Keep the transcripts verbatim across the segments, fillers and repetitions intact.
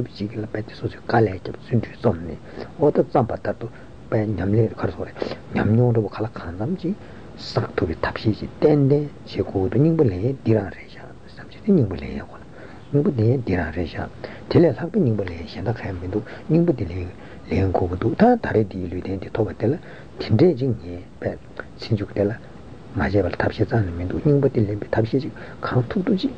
tu picchi la pezzi socio cale che su di somni o to zampa ta to pe nyamle karsore nyamno do kala khandam ji sak to tapsi ji tende che ko do ning bole dira reja sapse ning bole ya ko ning bole dira reja tele lak ning bole sha da kham bindu ning bole le len ko do ta tare di lu den de to batel tinde jing ye pe sinjuk dela maje bal tapsi zan bindu ning bole le tapsi ji khang tu do ji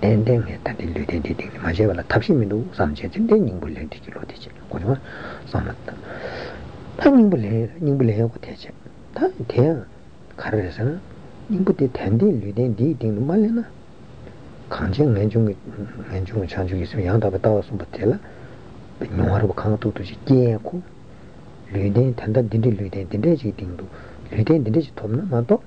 Dendeng e tati lui dendeng dendeng ma jeba la tapsi midu samche zin den nyingbu le diki lo deche kujima samatta ta nyingbu le nyingbu le yaku deche ta deya kararisa na nyingbu de dendeng lui dendeng di ding ma le na kanche nganchungi nganchungi chanchungi simi yang taba tawa sumpa tela nyungwa rupa kanga tutu si kye ku lui dendeng tanda dendeng lui dendeng dendeng chigi ding du lui dendeng dendeng chi topna ma to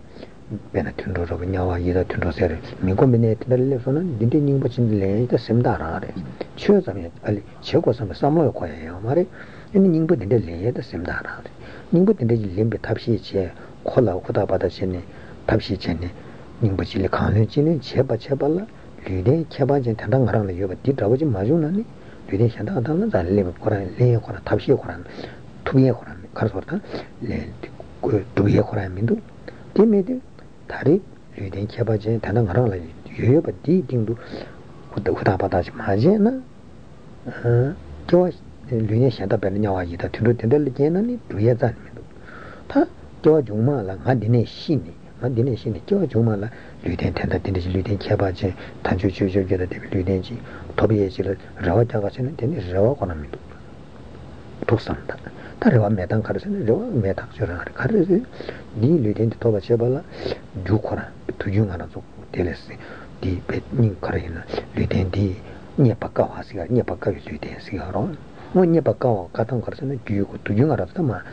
bena tundro roba nyawa yeda tundro sere minko bene tindale sona dinde ningbo chindle ta semda rare chyo zamye ali chego sam samlo ko ya mare ni ningbo dinde le ta semda rare ningbo dinde lembe tapsi che khola khoda bada chene tapsi chene ningbo chile khane chene cheba cheba la lide cheba jen tandang rang le yoba di drago ji maju na ni lide chanda adana da le kora le kora tapsi kora tuye kora karsorta le tuye kora mindu temede 다리 류된 개발진 다른 거랑 유효바 디딩도 후다 받아지 마제나 어 저 류네 샤다 베냐와 이다 튜르텐들 제나니 두야잔미도 다저 종마라 한디네 시니 한디네 시니 저 종마라 류된 텐다텐데 류된 개발진 단주주주게다 류된지 더비에지를 라와자가 쓰는 데니 라와고나미도 독산다 다리와 매단 가르치는 저 매탁처럼 가르치 니 류덴데 토바 제발라 주코라 두중하나 좀 데레스 디 베니 카레나 류덴디 니바카 와스가 니바카 류덴스가로 뭐 니바카 같은 가르치는 주고 두중하라도 마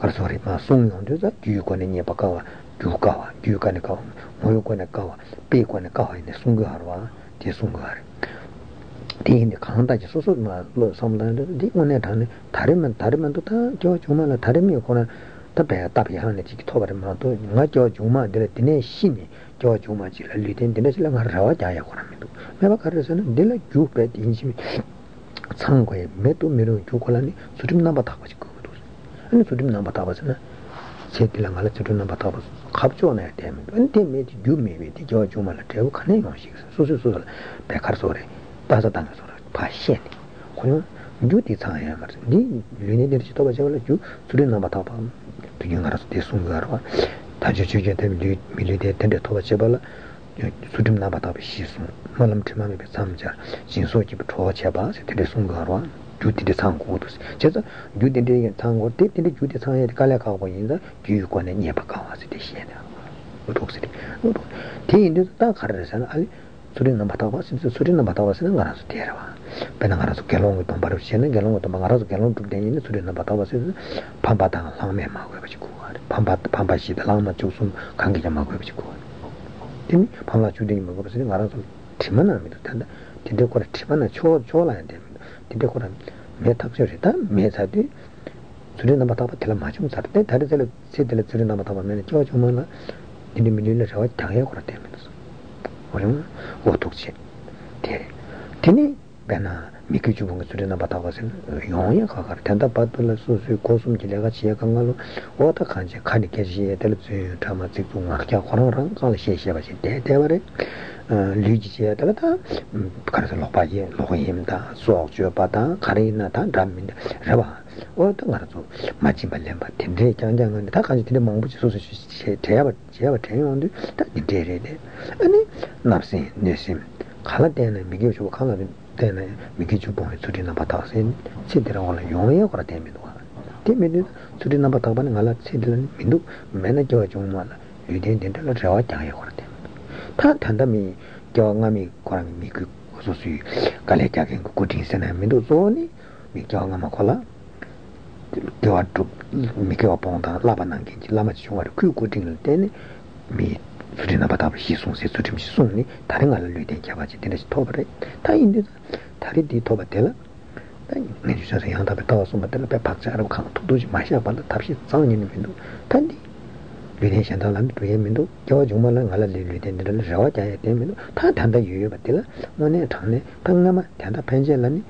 가르소리 마 송용조자 주고네 니바카와 주카와 주카네카 모요코네카와 베코네카와 이네 송가와 디 송가와 디인데 강한다지 소소마 뭐 섬다는데 디문에 다른 다른만 다른만도 다저 정말 다른이 거나 다 배야 답이 하는데 지기 토바르만도 내가 저 정말들 되네 신이 저 정말지 알리된 되네 실랑 하라와 자야 거랍니다. 내가 가르서는 내가 교배 인심이 상고에 매도 매로 교콜라니 수림나 받아 가지고 아니 수림나 받아 가지고 제들랑 알아 주는 받아 가지고 갑조네 되면 근데 매지 유미베 저 정말 되고 가는 것이 소소소 배가서래 다자단 소라 파시엔 고요 유디 상에 말이 니 유네들이 또 가지고 주 수림나 받아 봐 빙가라서 대송가로 다시 주게 되면 밀리대 텐데 토바체발 수림 나바다 비시스 말람 팀함에 삼자 신소지 토바체바 텐데 송가로 주디대 상고도 제가 주디대 상고 텐데 주디 상에 갈아가고 있는데 주권에 예바가와서 되시네 어떻게 되는데 딱 가르잖아 아니 수림 나바다 와서 수림 나바다 와서는 가라서 데려와 배나가라서 결혼을 돈 바로 치는 결혼을 돈 바가라서 결혼 돈 되는 수림 나바다 와서 밤바다 상매 막고 가지고 반바 반바시다 라마 조숨 관계자 막고 가지고 되니 밤라 주대니 먹어 버스니 알아서 팀만 합니다. 근데 근데 거라 팀만 초 초라야 됩니다. 근데 거라 메탁셔리다 메사디 주대나 받아봐 될 맞춤 살때 다리들 세들 주대나 받아보면 저 정말 근데 밀리를 저 당해 거라 됩니다. 그러면 어떻게 돼? 되니 배나 미키 주봉의 주대나 받아가서 용이 가가 된다 받을 수 고숨 지내가 지역한 걸로 어디 간지 간이 계시에 될지 담아 직종 막혀 걸어랑 걸 시시바시 대대월에 리지에 따라다 가서 로바예 로임다 소학주 받아 가리나다 담민데 라바 어떤 가서 마침발렘 받는데 장장은 다 간지 되는 망부지 소소 제야 제야 대용한데 다 이제래네 아니 납신 내심 갈아대는 미기 주고 강가는 때문에 미기 주봉의 수리나 받아서 제대로 오늘 용이야 그래 됩니다. 때문에 수리나 받아가는 알아 제대로 민도 매니저가 정말 유대인 된다고 저와 장이야 그래 됩니다. 다 단담이 경험이 거랑 미그 소수이 갈래작인 그 고딩스나 민도 존이 미경아마 콜라 저와도 미케와 본다 라바난 긴지 라마치 중앙에 그 고딩을 때는 미 수리나 받아서 희송세 수림시 손이 다른 걸 류된 개발지 되듯이 토벌에 다 인도 다리 뒤 토벌들 내 주셔서 양다 받아서 맞들 백박자로 강도지 마셔 봤다 답시 장인이 민도 단디 류된 현달람 류의 민도 저 정말은 알아 류된 데를 저와 자야 되면 다 단다 유유 받들 뭐네 당네 당나마 단다 편제라니